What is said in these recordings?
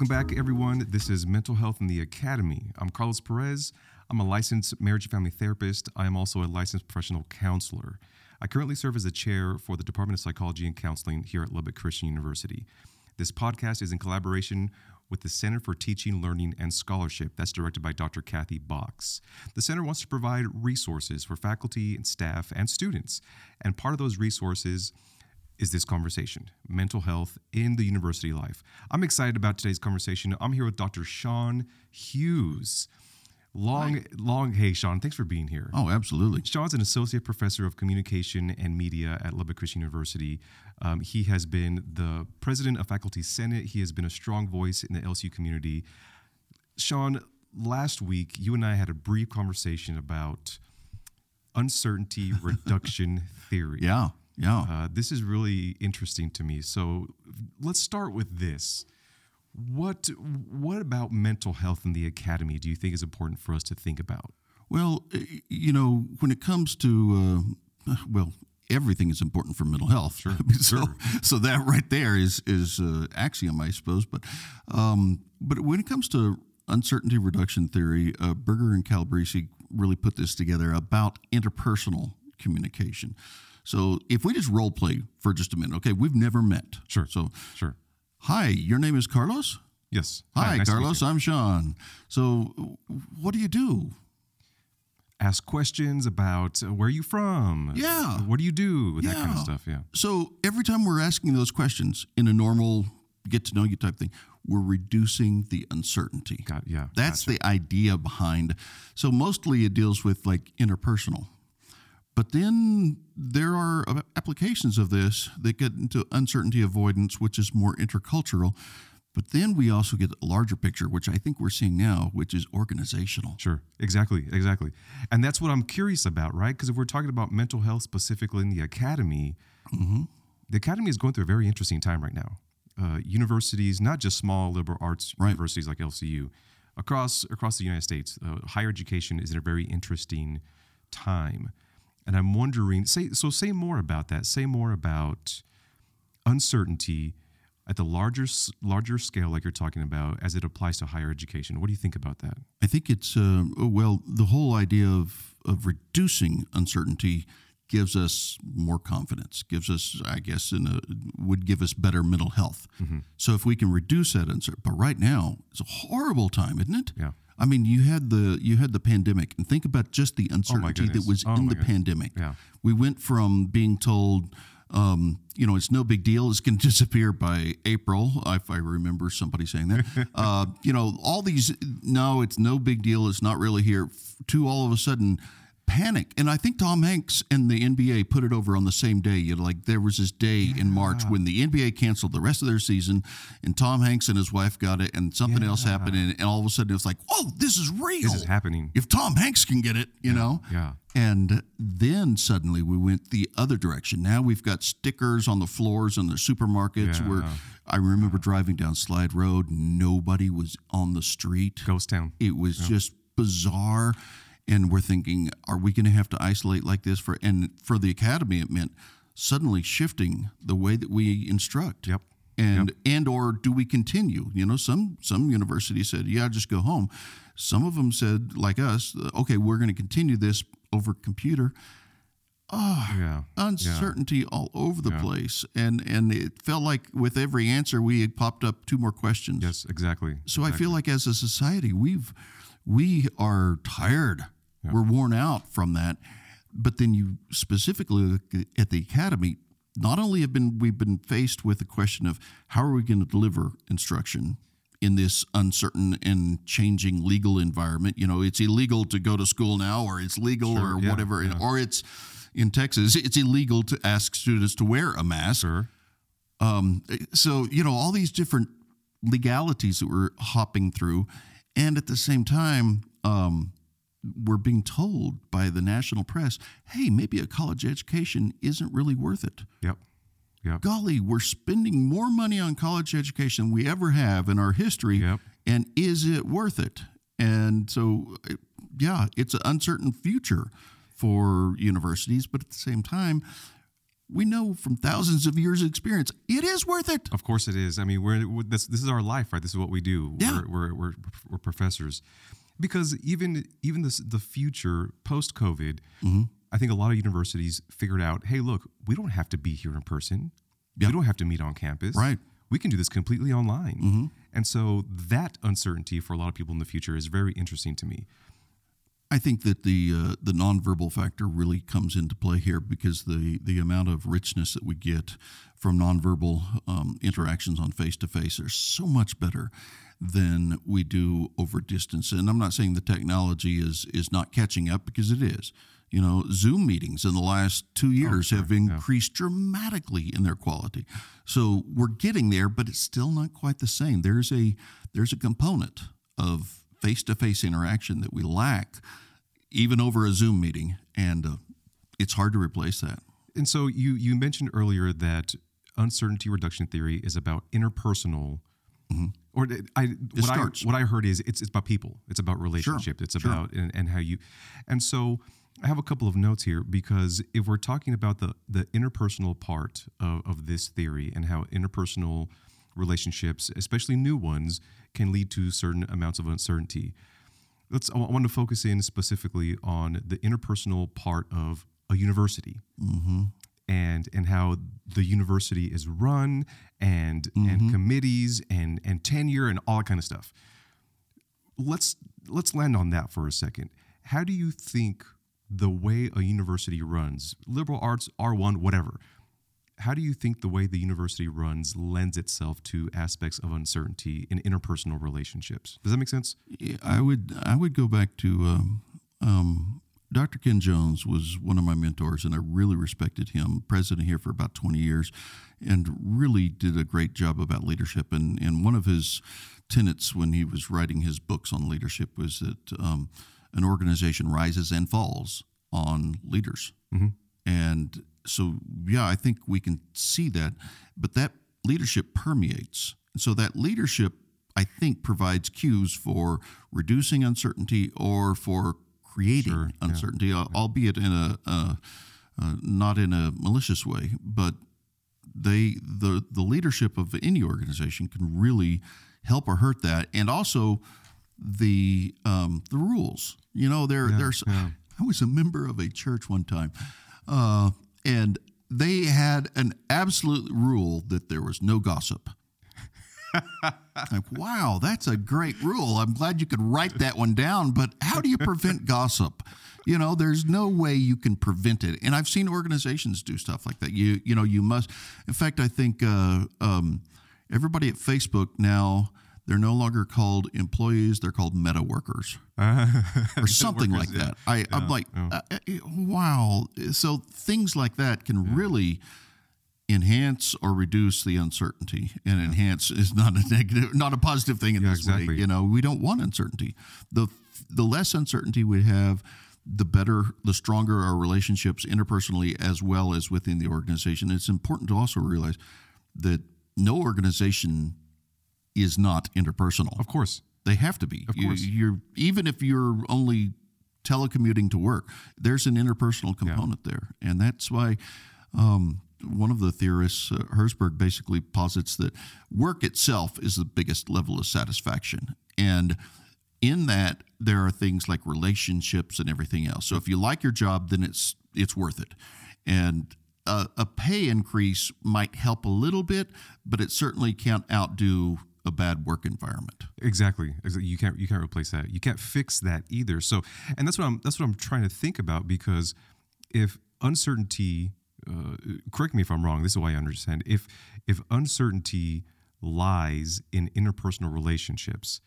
Welcome back, everyone. This is Mental Health in the Academy. I'm Carlos Perez. I'm a licensed marriage and family therapist. I am also a licensed professional counselor. I currently serve as the chair for the Department of Psychology and Counseling here at Lubbock Christian University. This podcast is in collaboration with the Center for Teaching, Learning, and Scholarship. That's directed by Dr. Kathy Box. The center wants to provide resources for faculty and staff and students, and part of those resources is this conversation, mental health in the university life. I'm excited about today's conversation. I'm here with Dr. Shawn Hughes. Hey, Shawn, thanks for being here. Oh, absolutely. Shawn's an associate professor of communication and media at Lubbock Christian University. He has been the president of Faculty Senate. He has been a strong voice in the LCU community. Shawn, last week, you and I had a brief conversation about uncertainty reduction theory. Yeah. This is really interesting to me. So let's start with this. What about mental health in the academy do you think is important for us to think about? Well, you know, when it comes to, everything is important for mental health. Sure, So that right there is axiom, I suppose. But when it comes to uncertainty reduction theory, Berger and Calabrese really put this together about interpersonal communication. So if we just role play for just a minute, okay, we've never met. Sure. Hi, your name is Carlos? Yes. Hi, nice Carlos. I'm Shawn. So what do you do? Ask questions about where are you from? Yeah. What do you do? That kind of stuff, yeah. So every time we're asking those questions in a normal get-to-know-you type thing, we're reducing the uncertainty. That's the idea behind. So mostly it deals with like interpersonal. But then there are applications of this that get into uncertainty avoidance, which is more intercultural. But then we also get a larger picture, which I think we're seeing now, which is organizational. Sure. Exactly. And that's what I'm curious about, right? Because if we're talking about mental health specifically in the academy, mm-hmm. the academy is going through a very interesting time right now. Universities, not just small liberal arts universities like LCU, across the United States, higher education is in a very interesting time. And I'm wondering, say more about that. Say more about uncertainty at the larger scale like you're talking about as it applies to higher education. What do you think about that? I think it's, the whole idea of reducing uncertainty gives us more confidence, gives us, I guess, would give us better mental health. Mm-hmm. So if we can reduce that uncertainty, but right now it's a horrible time, isn't it? Yeah. I mean, you had the pandemic, and think about just the uncertainty that was in the pandemic. Yeah. We went from being told, it's no big deal, it's going to disappear by April, if I remember somebody saying that. It's no big deal, it's not really here, to all of a sudden panic. And I think Tom Hanks and the NBA put it over on the same day. You know, like there was this day in March when the NBA canceled the rest of their season, and Tom Hanks and his wife got it, and something else happened, and all of a sudden it was like, "Whoa, this is real! This is happening." If Tom Hanks can get it, you know. Yeah. And then suddenly we went the other direction. Now we've got stickers on the floors in the supermarkets. Yeah. Where I remember driving down Slide Road, nobody was on the street. Ghost town. It was just bizarre. And we're thinking, are we going to have to isolate like this? For the academy, it meant suddenly shifting the way that we instruct. Yep. And or do we continue? You know, some universities said, just go home. Some of them said, like us, okay, we're going to continue this over computer. Uncertainty all over the place. And it felt like with every answer, we had popped up two more questions. Yes, exactly. So I feel like as a society, we are tired. Yeah. We're worn out from that. But then you specifically look at the academy, not only we've been faced with the question of how are we going to deliver instruction in this uncertain and changing legal environment. You know, it's illegal to go to school now, or it's legal whatever. Yeah. Or it's, in Texas, it's illegal to ask students to wear a mask. Sure. So, all these different legalities that we're hopping through. And at the same time, we're being told by the national press, hey, maybe a college education isn't really worth it. Yep. Golly, we're spending more money on college education than we ever have in our history. Yep. And is it worth it? And so, it's an uncertain future for universities. But at the same time, We know from thousands of years of experience, it is worth it. Of course it is. I mean, this is our life, right? This is what we do. Yeah. We're professors. Because even the future, post-COVID, mm-hmm. I think a lot of universities figured out, hey, look, we don't have to be here in person. Yep. We don't have to meet on campus. Right. We can do this completely online. Mm-hmm. And so that uncertainty for a lot of people in the future is very interesting to me. I think that the nonverbal factor really comes into play here, because the amount of richness that we get from nonverbal interactions on face-to-face are so much better than we do over distance. And I'm not saying the technology is not catching up, because it is. You know, Zoom meetings in the last 2 years have increased dramatically in their quality. So we're getting there, but it's still not quite the same. There's a component of face-to-face interaction that we lack, even over a Zoom meeting, and it's hard to replace that. And so you mentioned earlier that uncertainty reduction theory is about interpersonal, mm-hmm. What I heard is it's about people, it's about relationship, about and how you, and so I have a couple of notes here, because if we're talking about the interpersonal part of this theory and how interpersonal relationships, especially new ones, can lead to certain amounts of uncertainty. I want to focus in specifically on the interpersonal part of a university, mm-hmm. and how the university is run, mm-hmm. and committees and tenure and all that kind of stuff. Let's land on that for a second. How do you think the way a university runs, liberal arts, R1, whatever, how do you think the way the university runs lends itself to aspects of uncertainty in interpersonal relationships? Does that make sense? Yeah, I would go back to Dr. Ken Jones was one of my mentors, and I really respected him, president here for about 20 years, and really did a great job about leadership. And one of his tenets when he was writing his books on leadership was that an organization rises and falls on leaders. Mm-hmm. And so, yeah, I think we can see that, but that leadership permeates. And so that leadership, I think, provides cues for reducing uncertainty or for creating uncertainty, albeit in a not in a malicious way. But the leadership of any organization can really help or hurt that, and also the rules. You know, I was a member of a church one time. And they had an absolute rule that there was no gossip. Like, wow, that's a great rule. I'm glad you could write that one down, but how do you prevent gossip? You know, there's no way you can prevent it. And I've seen organizations do stuff like that. You must. In fact, I think everybody at Facebook now, they're no longer called employees; they're called meta workers, or something like that. Wow! So things like that can really enhance or reduce the uncertainty. And enhance is not a negative, not a positive thing in this way. You know, we don't want uncertainty. The less uncertainty we have, the better, the stronger our relationships interpersonally as well as within the organization. It's important to also realize that no organization is not interpersonal. Of course. They have to be. Of course. You're, even if you're only telecommuting to work, there's an interpersonal component there. And that's why one of the theorists, Herzberg, basically posits that work itself is the biggest level of satisfaction. And in that, there are things like relationships and everything else. So if you like your job, then it's worth it. And a pay increase might help a little bit, but it certainly can't outdo a bad work environment. Exactly. You can't replace that. You can't fix that either. So, and that's what I'm trying to think about, because if uncertainty, correct me if I'm wrong, this is why I understand. If uncertainty lies in interpersonal relationships,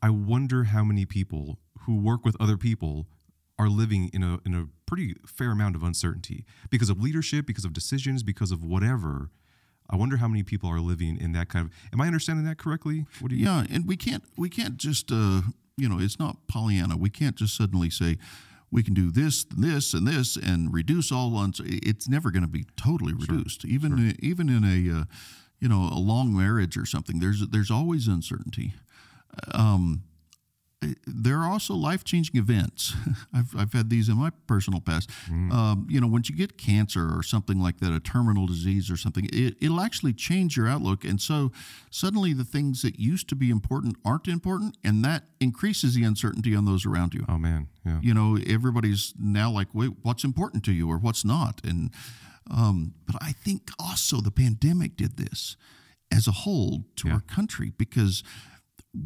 I wonder how many people who work with other people are living in a pretty fair amount of uncertainty because of leadership, because of decisions, because of whatever. I wonder how many people are living in that kind of. Am I understanding that correctly? What do you? Yeah, and we can't just it's not Pollyanna. We can't just suddenly say we can do this, this, and this, and reduce all uncertainty. It's never going to be totally reduced. Sure. Even in a a long marriage or something, there's always uncertainty. there are also life-changing events. I've had these in my personal past. Once you get cancer or something like that, a terminal disease or something, it'll actually change your outlook. And so suddenly the things that used to be important aren't important, and that increases the uncertainty on those around you. Oh, man. Yeah. You know, everybody's now like, wait, what's important to you or what's not? And but I think also the pandemic did this as a whole to our country, because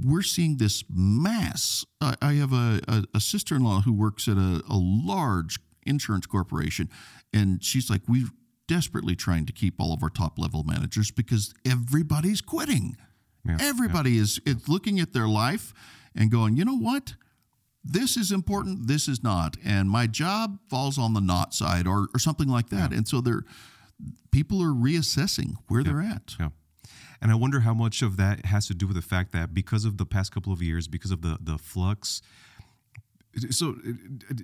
we're seeing this mass. I have a sister-in-law who works at a large insurance corporation, and she's like, we're desperately trying to keep all of our top-level managers because everybody's quitting. Yeah, everybody is looking at their life and going, you know what? This is important, this is not, and my job falls on the not side or something like that. Yeah. And so people are reassessing where they're at. Yeah. And I wonder how much of that has to do with the fact that because of the past couple of years, because of the flux. So,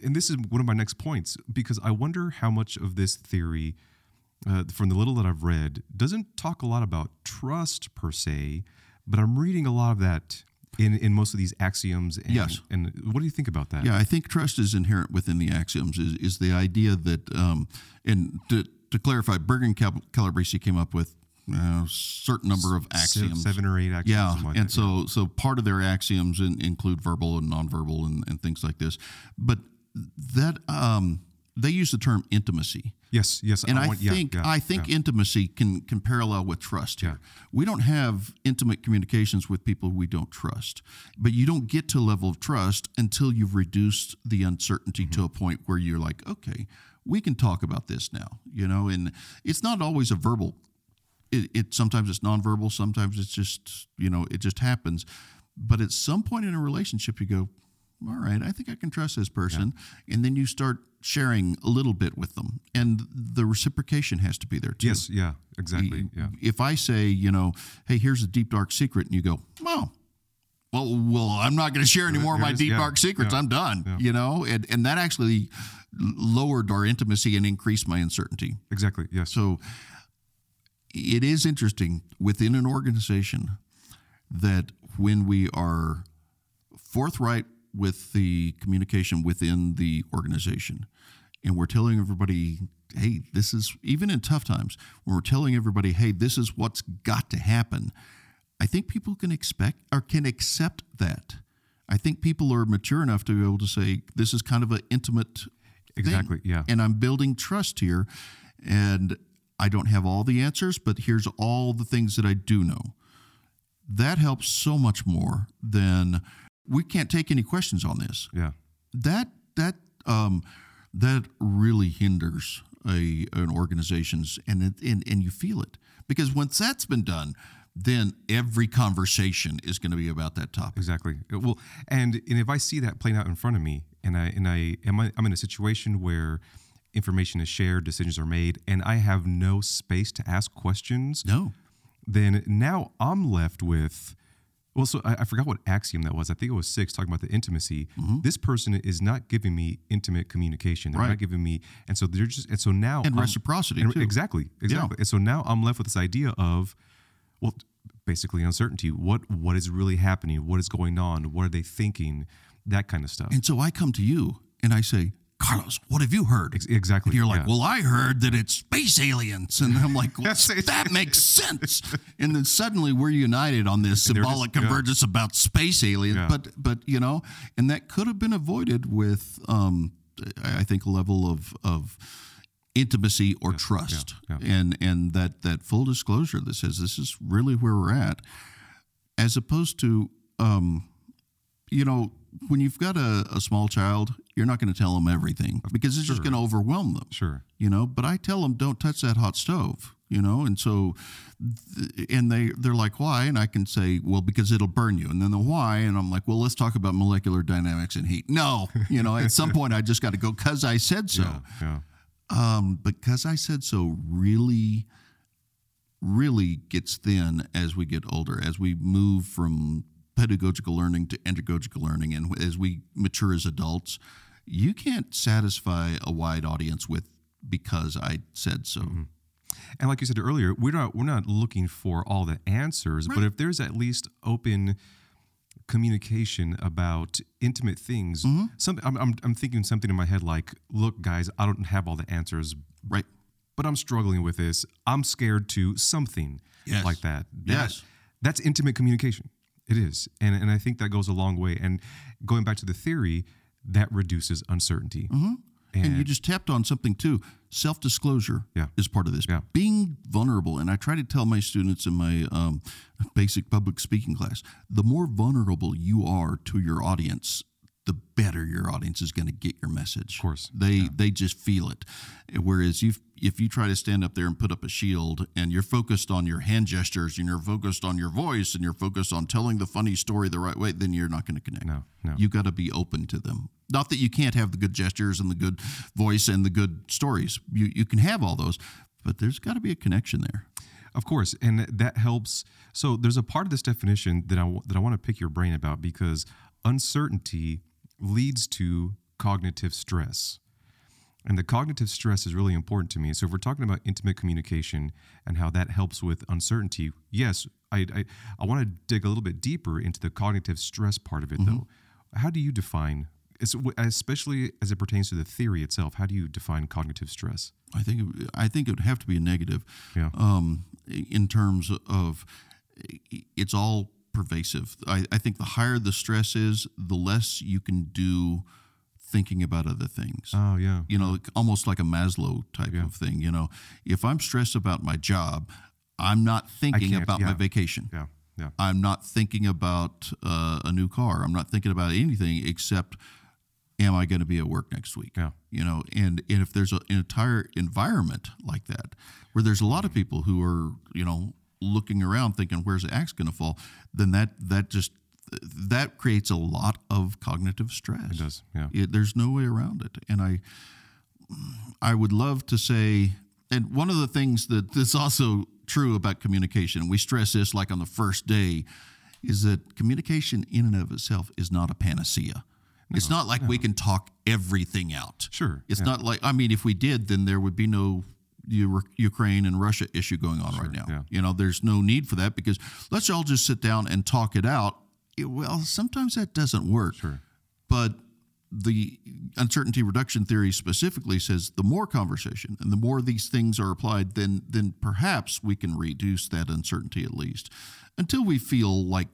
and this is one of my next points, because I wonder how much of this theory, from the little that I've read, doesn't talk a lot about trust per se, but I'm reading a lot of that in most of these axioms. And, and what do you think about that? Yeah, I think trust is inherent within the axioms, is the idea that, and to clarify, Berger and Calabrese came up with a certain number of axioms. 7 or 8 axioms. Yeah, and so part of their axioms include verbal and nonverbal and things like this. But that they use the term intimacy. Yes. And I think intimacy can parallel with trust here. Yeah. We don't have intimate communications with people we don't trust. But you don't get to a level of trust until you've reduced the uncertainty to a point where you're like, okay, we can talk about this now. You know, and it's not always a verbal. It sometimes it's nonverbal, sometimes it's just, it just happens. But at some point in a relationship, you go, all right, I think I can trust this person. Yeah. And then you start sharing a little bit with them. And the reciprocation has to be there, too. Yes, yeah, exactly. Yeah. If I say, hey, here's a deep, dark secret, and you go, oh, well, I'm not going to share any more of my deep, dark secrets. Yeah. I'm done, And that actually lowered our intimacy and increased my uncertainty. Exactly, yes. So it is interesting within an organization that when we are forthright with the communication within the organization and we're telling everybody, hey, this is, even in tough times, when we're telling everybody, hey, this is what's got to happen, I think people can expect or can accept that. I think people are mature enough to be able to say, this is kind of an intimate thing. Exactly, yeah. And I'm building trust here, and I don't have all the answers, but here's all the things that I do know. That helps so much more than we can't take any questions on this. Yeah, that really hinders an organization's, and you feel it, because once that's been done, then every conversation is going to be about that topic. Exactly. Well, and if I see that playing out in front of me, and I'm in a situation where information is shared, decisions are made, and I have no space to ask questions. No. Then now I'm left with, well, so I forgot what axiom that was. I think it was 6, talking about the intimacy. Mm-hmm. This person is not giving me intimate communication. They're not giving me, and so they're just, and so now. And reciprocity, too. Exactly. Yeah. And so now I'm left with this idea of, well, basically uncertainty. What is really happening? What is going on? What are they thinking? That kind of stuff. And so I come to you and I say, Carlos, what have you heard? Exactly. And you're like, well, I heard that it's space aliens. And I'm like, well, that makes sense. And then suddenly we're united on this symbolic convergence about space aliens. Yeah. But and that could have been avoided with, I think, a level of intimacy or trust. Yeah. And that full disclosure that says this is really where we're at, as opposed to, when you've got a small child, you're not going to tell them everything because it's just going to overwhelm them. Sure. But I tell them, don't touch that hot stove, and so, and they're like, why? And I can say, well, because it'll burn you. And then the why, and I'm like, well, let's talk about molecular dynamics and heat. No, at some point I just got to go because I said so. Yeah. Because I said so really, really gets thin as we get older, as we move from pedagogical learning to andragogical learning, and as we mature as adults, you can't satisfy a wide audience with because I said so. Mm-hmm. And like you said earlier, we're not looking for all the answers, but if there's at least open communication about intimate things. Mm-hmm. I'm thinking something in my head like, look, guys, I don't have all the answers, right? But I'm struggling with this. I'm scared to something like that. That's intimate communication. It is. And I think that goes a long way. And going back to the theory, that reduces uncertainty. Mm-hmm. And you just tapped on something too. Self-disclosure is part of this. Yeah. Being vulnerable, and I try to tell my students in my basic public speaking class, the more vulnerable you are to your audience, the better your audience is going to get your message. Of course. They just feel it. Whereas if you try to stand up there and put up a shield and you're focused on your hand gestures and you're focused on your voice and you're focused on telling the funny story the right way, then you're not going to connect. No. You got to be open to them. Not that you can't have the good gestures and the good voice and the good stories. You can have all those, but there's got to be a connection there. Of course, and that helps. So there's a part of this definition that I want to pick your brain about, because uncertainty leads to cognitive stress. And the cognitive stress is really important to me. So if we're talking about intimate communication and how that helps with uncertainty, yes, I want to dig a little bit deeper into the cognitive stress part of it, mm-hmm. though. How do you define, especially as it pertains to the theory itself, how do you define cognitive stress? I think it would have to be a negative in terms of it's all pervasive. I think the higher the stress is, the less you can do thinking about other things. Oh, yeah. You know, almost like a Maslow type of thing. You know, if I'm stressed about my job, I'm not thinking about my vacation. Yeah. I'm not thinking about a new car. I'm not thinking about anything except, am I going to be at work next week? Yeah. You know, and if there's an entire environment like that, where there's a lot of people who are, you know, looking around thinking, where's the axe going to fall? Then that creates a lot of cognitive stress. It does. Yeah. There's no way around it. And I would love to say, and one of the things that's also true about communication, and we stress this like on the first day, is that communication in and of itself is not a panacea. No, it's not like we can talk everything out. Sure. It's not like, I mean, if we did, then there would be no Ukraine and Russia issue going on right now. Yeah. You know, there's no need for that, because let's all just sit down and talk it out. Well, sometimes that doesn't work. Sure. But the uncertainty reduction theory specifically says the more conversation and the more these things are applied, then perhaps we can reduce that uncertainty, at least until we feel like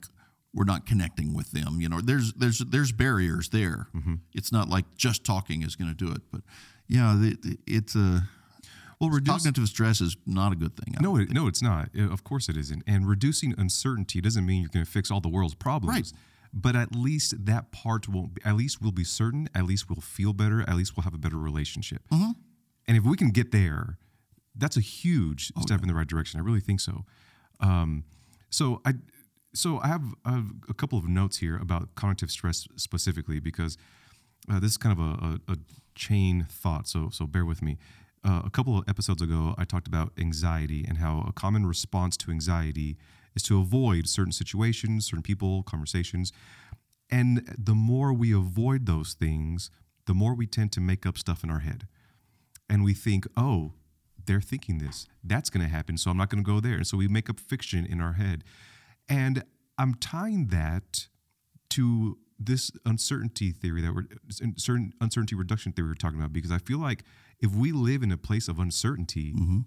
we're not connecting with them. You know, there's barriers there. Mm-hmm. It's not like just talking is going to do it. But yeah, it's a... Well, cognitive stress is not a good thing. No, it's not. Of course it isn't. And reducing uncertainty doesn't mean you're going to fix all the world's problems. Right. But at least that part won't be, at least we'll be certain, at least we'll feel better, at least we'll have a better relationship. Mm-hmm. And if we can get there, that's a huge step in the right direction. I really think so. So I have a couple of notes here about cognitive stress specifically, because this is kind of a chain thought, so bear with me. A couple of episodes ago, I talked about anxiety and how a common response to anxiety is to avoid certain situations, certain people, conversations. And the more we avoid those things, the more we tend to make up stuff in our head. And we think, oh, they're thinking this. That's going to happen, so I'm not going to go there. And so we make up fiction in our head. And I'm tying that to this uncertainty reduction theory we're talking about, because I feel like if we live in a place of uncertainty, mm-hmm.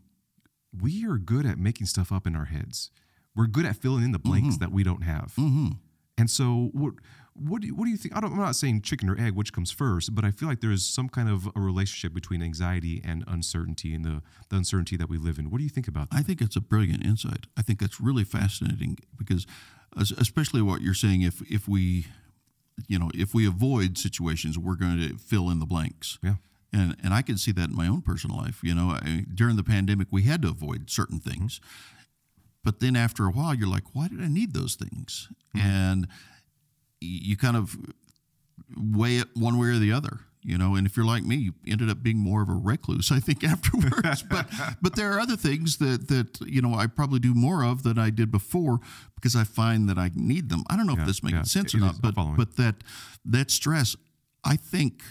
we are good at making stuff up in our heads. We're good at filling in the blanks mm-hmm. that we don't have. Mm-hmm. And so what do you think? I'm not saying chicken or egg, which comes first, but I feel like there is some kind of a relationship between anxiety and uncertainty, and the uncertainty that we live in. What do you think about that? I think it's a brilliant insight. I think that's really fascinating, because especially what you're saying, if we avoid situations, we're going to fill in the blanks. Yeah. And I can see that in my own personal life. You know, during the pandemic, we had to avoid certain things. Mm-hmm. But then after a while, you're like, why did I need those things? Mm-hmm. And you kind of weigh it one way or the other, you know. And if you're like me, you ended up being more of a recluse, I think, afterwards. But there are other things that, you know, I probably do more of than I did before, because I find that I need them. I don't know if this makes sense or not, but that stress, I think...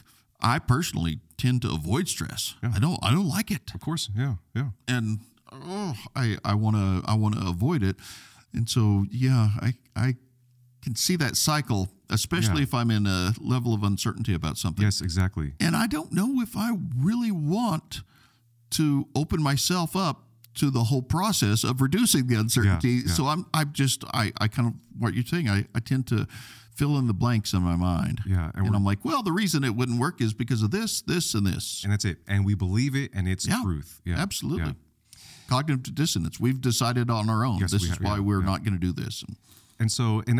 I personally tend to avoid stress. Yeah. I don't like it. Of course, yeah. And I want to avoid it, and so I can see that cycle, especially if I'm in a level of uncertainty about something. Yes, exactly. And I don't know if I really want to open myself up to the whole process of reducing the uncertainty. So I'm just kind of what you're saying. I tend to fill in the blanks in my mind. Yeah. And I'm like, well, the reason it wouldn't work is because of this, this, and this. And that's it. And we believe it, and it's truth. Yeah, absolutely. Yeah. Cognitive dissonance. We've decided on our own. Yes, this is why we're not going to do this. And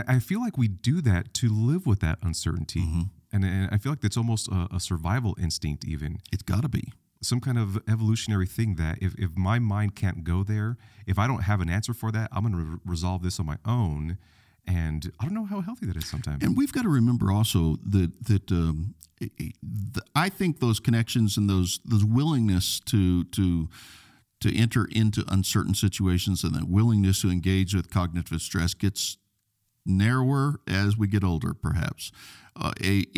I feel like we do that to live with that uncertainty. Mm-hmm. And I feel like that's almost a survival instinct even. It's got to be. Some kind of evolutionary thing that if my mind can't go there, if I don't have an answer for that, I'm going to resolve this on my own. And I don't know how healthy that is sometimes. And we've got to remember also that I think those connections and those willingness to enter into uncertain situations and that willingness to engage with cognitive stress gets narrower as we get older, perhaps. I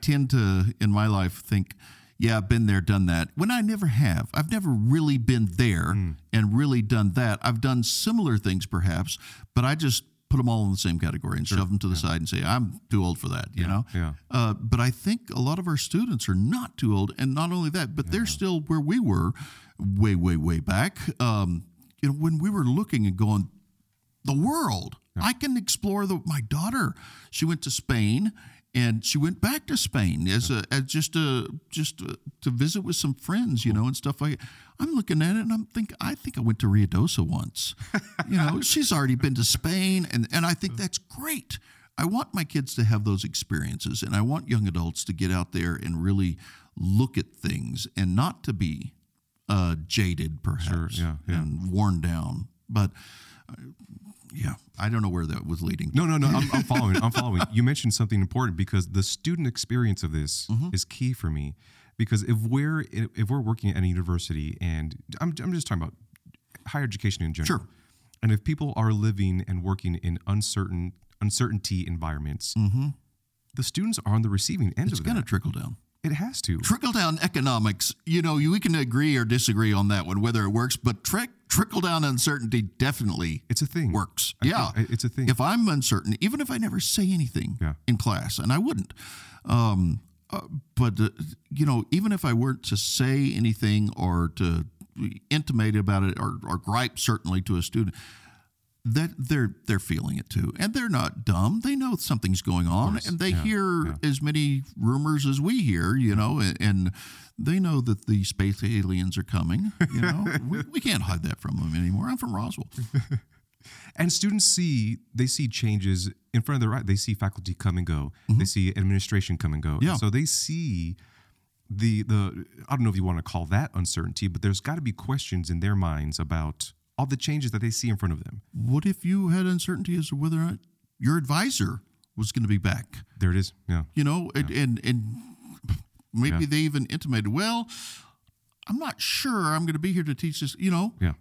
tend to, in my life, think, yeah, I've been there, done that, when I never have. I've never really been there and really done that. I've done similar things, perhaps, but I just put them all in the same category and shove them to the side and say, I'm too old for that, you know? Yeah. But I think a lot of our students are not too old, and not only that, but they're still where we were way, way, way back, when we were looking and going, the world. Yeah. I can explore my daughter. She went to Spain, and she went back to Spain as just to visit with some friends, you know, and stuff like that. I'm looking at it, and I think I went to Ruidoso once. You know, she's already been to Spain, and I think that's great. I want my kids to have those experiences, and I want young adults to get out there and really look at things and not to be jaded, perhaps, and worn down. But I don't know where that was leading. No, I'm following. You mentioned something important because the student experience of this is key for me. Because if we're working at a university, and I'm just talking about higher education in general, and if people are living and working in uncertainty environments, the students are on the receiving end of that. It's going to trickle down. It has to. Trickle-down economics, you know, we can agree or disagree on that one, whether it works, but trickle-down uncertainty definitely it's a thing. Works. It's a thing. If I'm uncertain, even if I never say anything in class, and I wouldn't, even if I weren't to say anything or to intimate about it or gripe certainly to a student, that they're feeling it too, and they're not dumb. They know something's going on, and they hear as many rumors as we hear, you know, and they know that the space aliens are coming. You know, we can't hide that from them anymore. I'm from Roswell. And students see changes in front of their eyes. They see faculty come and go. Mm-hmm. They see administration come and go. Yeah. And so they see the I don't know if you want to call that uncertainty, but there's got to be questions in their minds about all the changes that they see in front of them. What if you had uncertainty as to whether or not your advisor was going to be back? There it is. Yeah. You know, and maybe they even intimated, well, I'm not sure I'm going to be here to teach this, you know. Yeah.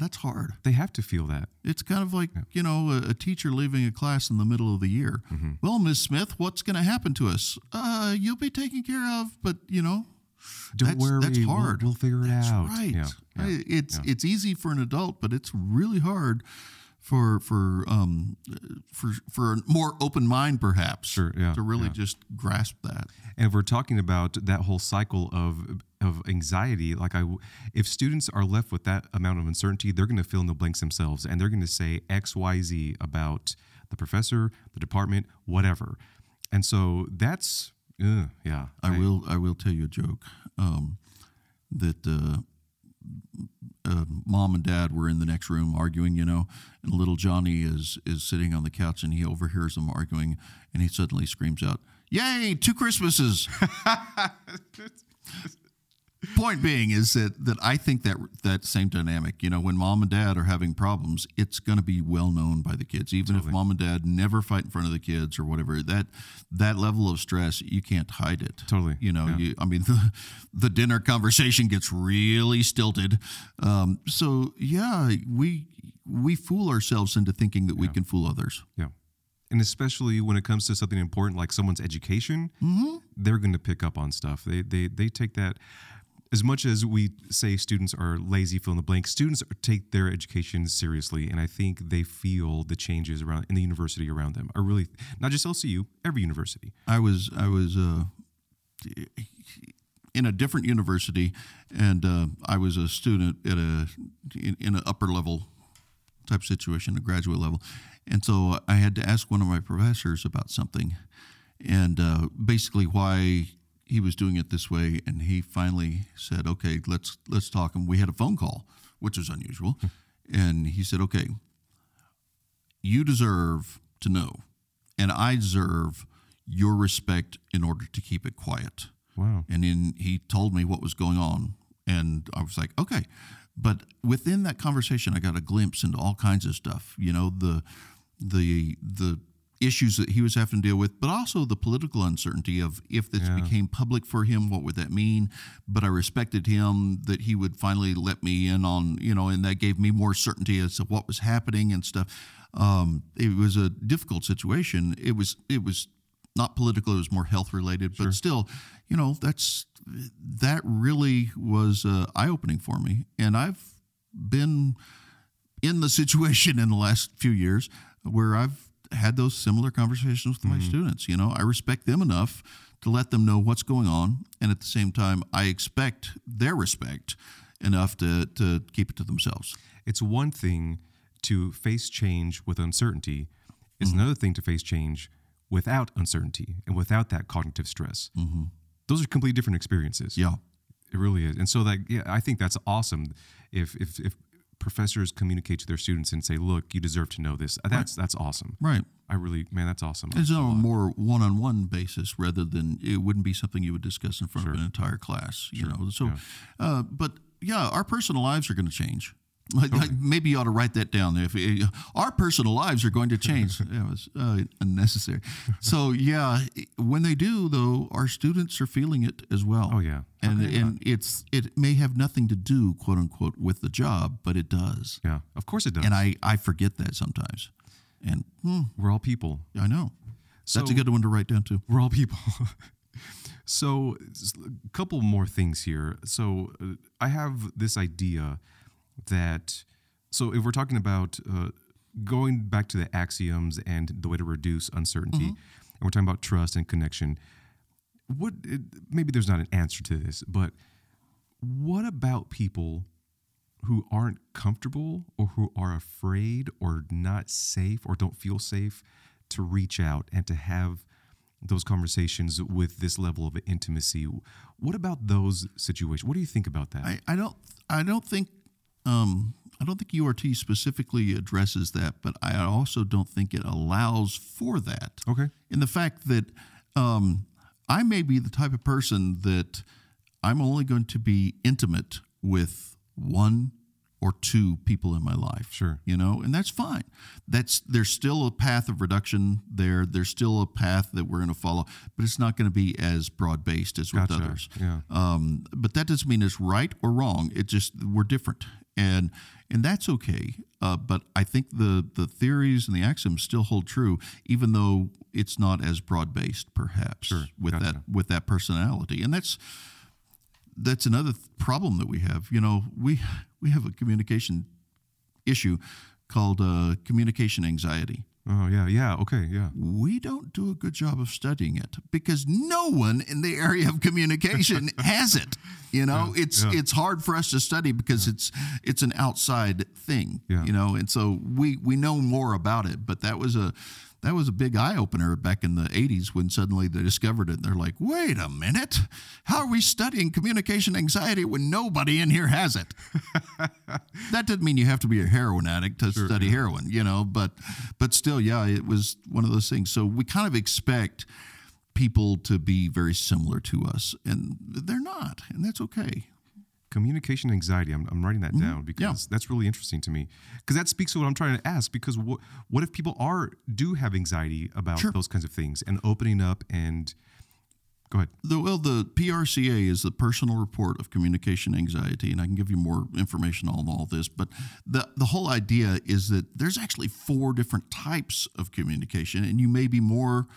That's hard. They have to feel that. It's kind of like, you know, a teacher leaving a class in the middle of the year. Mm-hmm. Well, Ms. Smith, what's going to happen to us? You'll be taken care of, but, you know. Don't worry, that's hard. We'll figure it out. Right. Yeah. It's easy for an adult, but it's really hard for a more open mind, perhaps, to really just grasp that. And if we're talking about that whole cycle of anxiety, like if students are left with that amount of uncertainty, they're going to fill in the blanks themselves, and they're going to say X, Y, Z about the professor, the department, whatever. And so that's. Yeah. I will tell you a joke that mom and dad were in the next room arguing, you know, and little Johnny is sitting on the couch and he overhears them arguing and he suddenly screams out, "Yay, 2 Christmases!" Point being is that I think that same dynamic, you know, when mom and dad are having problems, it's going to be well known by the kids, even if mom and dad never fight in front of the kids or whatever. That level of stress, you can't hide it. Totally, you know. Yeah. The dinner conversation gets really stilted. We fool ourselves into thinking that we can fool others. Yeah. And especially when it comes to something important like someone's education, they're going to pick up on stuff. They take that. as much as we say students are lazy, fill in the blank, students take their education seriously, and I think they feel the changes around in the university around them. I really, not just LCU, every university. I was in a different university, and I was a student at in an upper level type situation, a graduate level, and so I had to ask one of my professors about something, and basically why he was doing it this way, and he finally said, "Okay, let's talk." And we had a phone call, which was unusual, and he said, "Okay, you deserve to know, and I deserve your respect in order to keep it quiet." Wow. And then he told me what was going on, and I was like, okay. But within that conversation, I got a glimpse into all kinds of stuff, you know, the issues that he was having to deal with, but also the political uncertainty of if this became public for him, what would that mean? But I respected him that he would finally let me in on, you know, and that gave me more certainty as to what was happening and stuff. It was a difficult situation. It was not political, it was more health related, but still, you know, that really was eye-opening for me. And I've been in the situation in the last few years where I've had those similar conversations with my students. You know, I respect them enough to let them know what's going on. And at the same time, I expect their respect enough to keep it to themselves. It's one thing to face change with uncertainty. It's another thing to face change without uncertainty and without that cognitive stress. Mm-hmm. Those are completely different experiences. Yeah. It really is. And so that, yeah, I think that's awesome if professors communicate to their students and say, look, you deserve to know this. That's awesome. Right. I really, man, that's awesome. It's on a more one-on-one basis rather than, it wouldn't be something you would discuss in front of an entire class, you know? So, but yeah, our personal lives are going to change. Like maybe you ought to write that down. If our personal lives are going to change, that was unnecessary. So yeah, when they do, though, our students are feeling it as well. Oh yeah, and it may have nothing to do, quote unquote, with the job, but it does. Yeah, of course it does. And I forget that sometimes. And we're all people. I know. So that's a good one to write down too. We're all people. So a couple more things here. So I have this idea. So if we're talking about going back to the axioms and the way to reduce uncertainty, and we're talking about trust and connection, maybe there's not an answer to this, but what about people who aren't comfortable or who are afraid or not safe or don't feel safe to reach out and to have those conversations with this level of intimacy? What about those situations? What do you think about that? I don't think URT specifically addresses that, but I also don't think it allows for that. Okay. In the fact that I may be the type of person that I'm only going to be intimate with one or two people in my life. Sure. You know, and that's fine. There's still a path of reduction there. There's still a path that we're going to follow, but it's not going to be as broad-based as with others. Yeah. But that doesn't mean it's right or wrong. It just, we're different. And that's okay, but I think the theories and the axioms still hold true, even though it's not as broad based, perhaps with that personality. And that's another problem that we have. You know, we have a communication issue called communication anxiety. Oh, yeah, okay, yeah. We don't do a good job of studying it because no one in the area of communication has it. You know, it's hard for us to study because it's an outside thing, you know, and so we know more about it. But that was a big eye-opener back in the 80s when suddenly they discovered it. And they're like, wait a minute, how are we studying communication anxiety when nobody in here has it? That doesn't mean you have to be a heroin addict to study heroin, you know, but still, yeah, it was one of those things. So we kind of expect people to be very similar to us, and they're not, and that's okay. Communication anxiety. I'm writing that down because that's really interesting to me, because that speaks to what I'm trying to ask. Because what if people do have anxiety about those kinds of things and opening up? And go ahead. The PRCA is the Personal Report of Communication Anxiety, and I can give you more information on all this. But the whole idea is that there's actually 4 different types of communication, and you may be more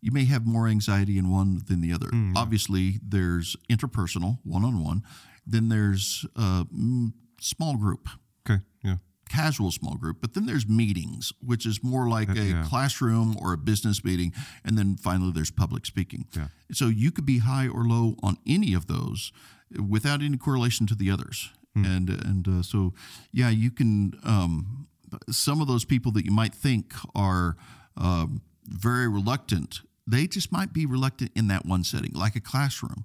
you may have more anxiety in one than the other. Mm-hmm. Obviously, there's interpersonal, one-on-one. Then there's small group. Okay, yeah. Casual small group, but then there's meetings, which is more like a classroom or a business meeting, and then finally there's public speaking. Yeah. So you could be high or low on any of those without any correlation to the others. Mm. And so, yeah, you can some of those people that you might think are very reluctant, they just might be reluctant in that one setting, like a classroom.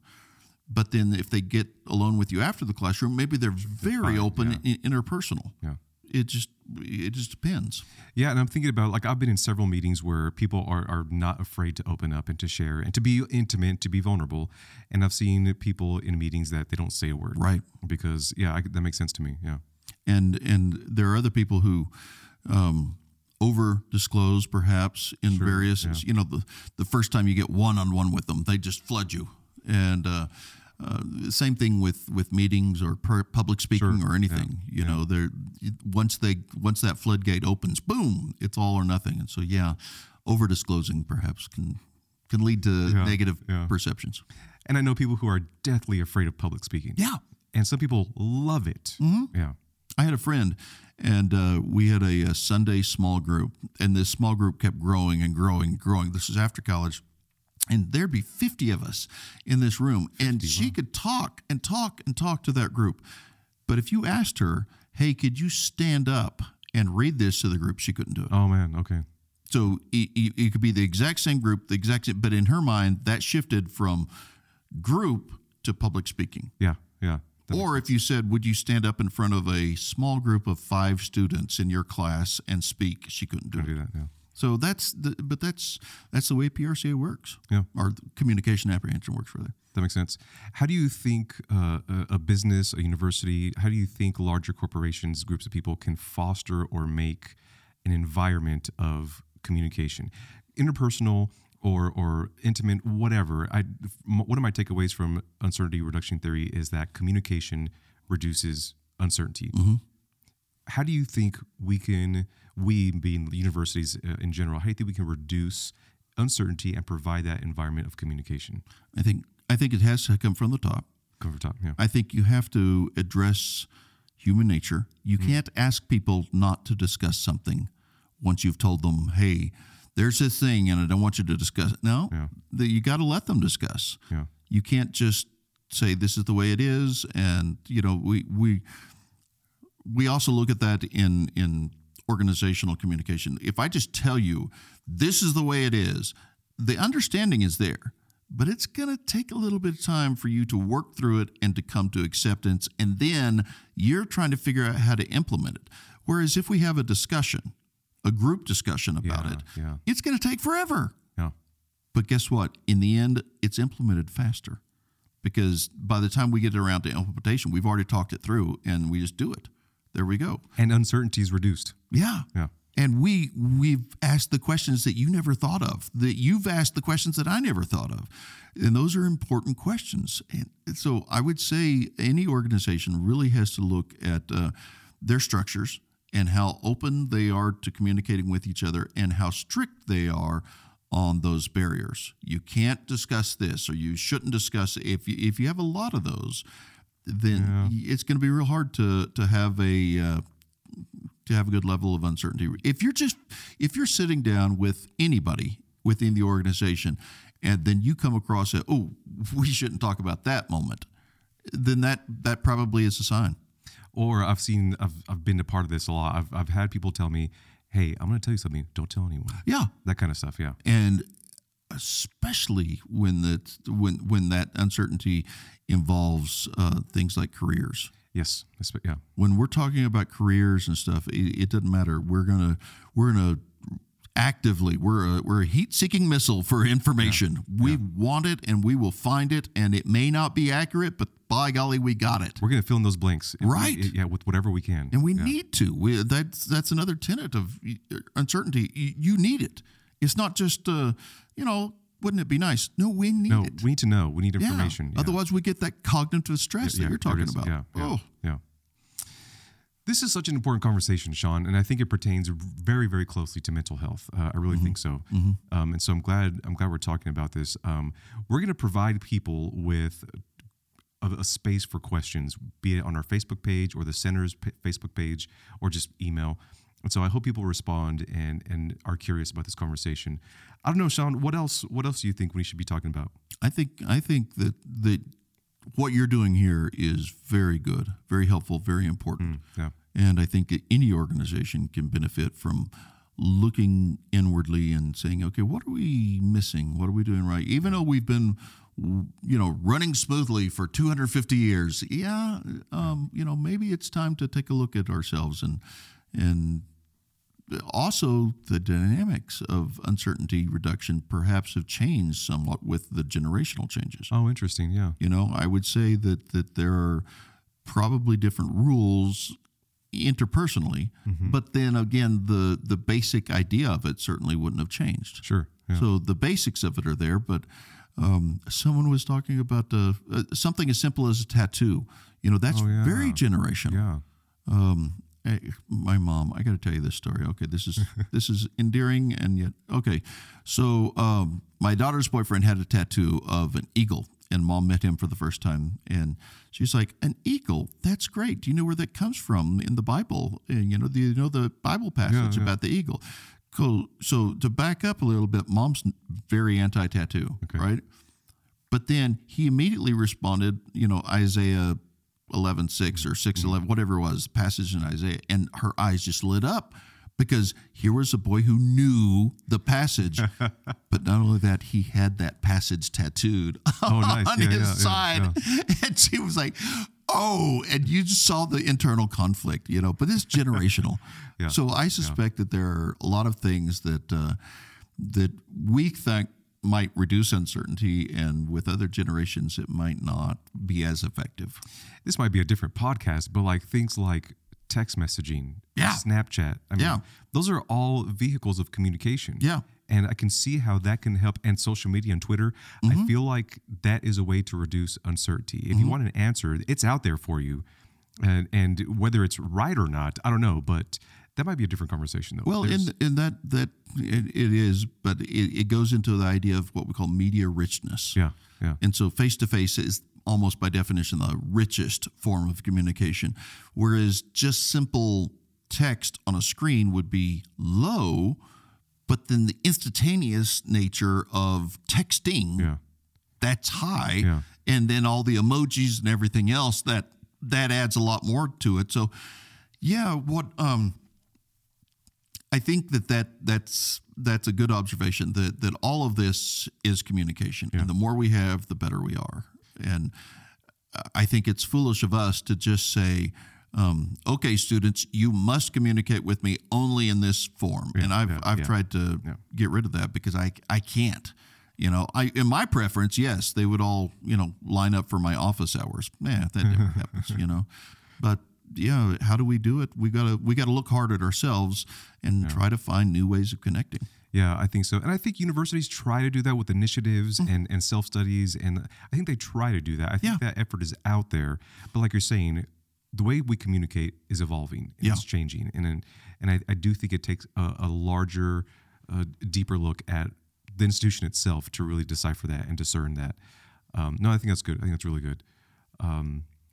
But then if they get alone with you after the classroom, maybe they're very open interpersonal. Yeah. It just depends. Yeah, and I'm thinking about, like, I've been in several meetings where people are not afraid to open up and to share and to be intimate, to be vulnerable. And I've seen people in meetings that they don't say a word. Right. Because, that makes sense to me, yeah. And there are other people who over-disclose perhaps in various, the first time you get one-on-one with them, they just flood you. And same thing with meetings or public speaking or anything. Yeah. You know, once that floodgate opens, boom, it's all or nothing. And so, over disclosing perhaps can lead to negative perceptions. And I know people who are deathly afraid of public speaking. Yeah, and some people love it. Mm-hmm. Yeah, I had a friend, and we had a Sunday small group, and this small group kept growing and growing and growing. This was after college. And there'd be 50 of us in this room, and she could talk and talk and talk to that group. But if you asked her, hey, could you stand up and read this to the group, she couldn't do it. Oh, man, okay. So it could be the exact same group, but in her mind, that shifted from group to public speaking. Yeah. Or if you said, would you stand up in front of a small group of 5 students in your class and speak, she couldn't do that, yeah. So that's the way PRCA works. Yeah, or communication apprehension works, rather. That makes sense. How do you think a business, a university, how do you think larger corporations, groups of people can foster or make an environment of communication, interpersonal or intimate, whatever? One of my takeaways from uncertainty reduction theory is that communication reduces uncertainty. Mm-hmm. How do you think we being universities in general, how do you think we can reduce uncertainty and provide that environment of communication? I think it has to come from the top. Come from the top, yeah. I think you have to address human nature. You can't ask people not to discuss something once you've told them, hey, there's this thing and I don't want you to discuss it. No, you got to let them discuss. Yeah. You can't just say this is the way it is, and we also look at that in organizational communication. If I just tell you this is the way it is, the understanding is there, but it's going to take a little bit of time for you to work through it and to come to acceptance, and then you're trying to figure out how to implement it. Whereas if we have a discussion, a group discussion about it, it's going to take forever. Yeah. But guess what? In the end, it's implemented faster because by the time we get around to implementation, we've already talked it through and we just do it. There we go. And uncertainty is reduced. Yeah. And we've asked the questions that you never thought of, that you've asked the questions that I never thought of. And those are important questions. And so I would say any organization really has to look at their structures and how open they are to communicating with each other and how strict they are on those barriers. You can't discuss this, or you shouldn't discuss it. If you have a lot of those, then it's going to be real hard to have a good level of uncertainty. If you're sitting down with anybody within the organization, and then you come across a we shouldn't talk about that moment, then that probably is a sign. Or I've been a part of this a lot. I've had people tell me, "Hey, I'm going to tell you something. Don't tell anyone." Yeah, that kind of stuff. Yeah, and especially when that uncertainty involves things like careers. Yes. Yeah. When we're talking about careers and stuff, it doesn't matter. We're a heat-seeking missile for information. Yeah. We want it, and we will find it, and it may not be accurate, but by golly, we got it. We're going to fill in those blanks, right? With whatever we can, and we need to. That's another tenet of uncertainty. You need it. It's not just wouldn't it be nice? No, we need it. No, we need to know. We need information. Yeah. Otherwise, we get that cognitive stress that you're talking about. Yeah. This is such an important conversation, Shawn, and I think it pertains very, very closely to mental health. I really think so. And so I'm glad we're talking about this. We're going to provide people with a space for questions, be it on our Facebook page or the center's Facebook page or just email. And so I hope people respond and are curious about this conversation. I don't know, Shawn, what else do you think we should be talking about? I think that what you're doing here is very good, very helpful, very important. Yeah. And I think that any organization can benefit from looking inwardly and saying, okay, what are we missing? What are we doing right? Even though we've been, running smoothly for 250 years, maybe it's time to take a look at ourselves and also the dynamics of uncertainty reduction perhaps have changed somewhat with the generational changes. Oh, interesting, yeah. I would say that there are probably different rules interpersonally, but then again, the basic idea of it certainly wouldn't have changed. Sure. Yeah. So the basics of it are there, but someone was talking about something as simple as a tattoo. That's very generational. Yeah. Hey, my mom, I got to tell you this story. Okay, this is endearing and yet okay. So my daughter's boyfriend had a tattoo of an eagle, and Mom met him for the first time, and she's like, "An eagle? That's great. Do you know where that comes from in the Bible? And the Bible passage about the eagle." Cool. So to back up a little bit, Mom's very anti-tattoo, right? But then he immediately responded, Isaiah 11:6 or 6:11, whatever it was, passage in Isaiah, and her eyes just lit up because here was a boy who knew the passage, but not only that, he had that passage tattooed on his side, and she was like, "Oh!" And you just saw the internal conflict, But it's generational, so I suspect that there are a lot of things that we think might reduce uncertainty, and with other generations, it might not be as effective. This might be a different podcast, but things like text messaging, Snapchat, those are all vehicles of communication. Yeah. And I can see how that can help, and social media and Twitter. I feel like that is a way to reduce uncertainty. If you want an answer, it's out there for you. And whether it's right or not, I don't know, but that might be a different conversation, though. Well, and that it is, but it goes into the idea of what we call media richness. Yeah, yeah. And so face-to-face is almost by definition the richest form of communication, whereas just simple text on a screen would be low, but then the instantaneous nature of texting, that's high, and then all the emojis and everything else, that adds a lot more to it. So, I think that's a good observation that all of this is communication, and the more we have, the better we are. And I think it's foolish of us to just say, "Okay, students, you must communicate with me only in this form." Yeah, and I've tried to get rid of that because I can't. In my preference, yes, they would all line up for my office hours. That never happens, but. Yeah, how do we do it? We gotta look hard at ourselves and try to find new ways of connecting. Yeah, I think so. And I think universities try to do that with initiatives and self-studies, and I think they try to do that. I think that effort is out there. But like you're saying, the way we communicate is evolving and it's changing. And I do think it takes a larger, deeper look at the institution itself to really decipher that and discern that. No, I think that's good. I think that's really good.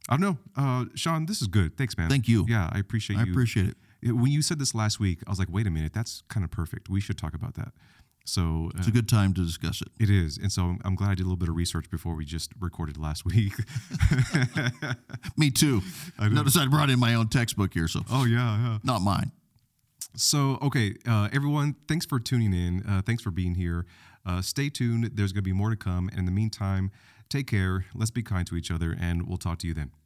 I don't know. Shawn, this is good. Thanks, man. Thank you. Yeah, I appreciate you. I appreciate it. When you said this last week, I was like, wait a minute, that's kind of perfect. We should talk about that. So it's a good time to discuss it. It is. And so I'm glad I did a little bit of research before we just recorded last week. Me too. Notice I brought in my own textbook here. So. Oh, yeah. Not mine. So, okay, everyone, thanks for tuning in. Thanks for being here. Stay tuned. There's going to be more to come. And in the meantime, take care. Let's be kind to each other, and we'll talk to you then.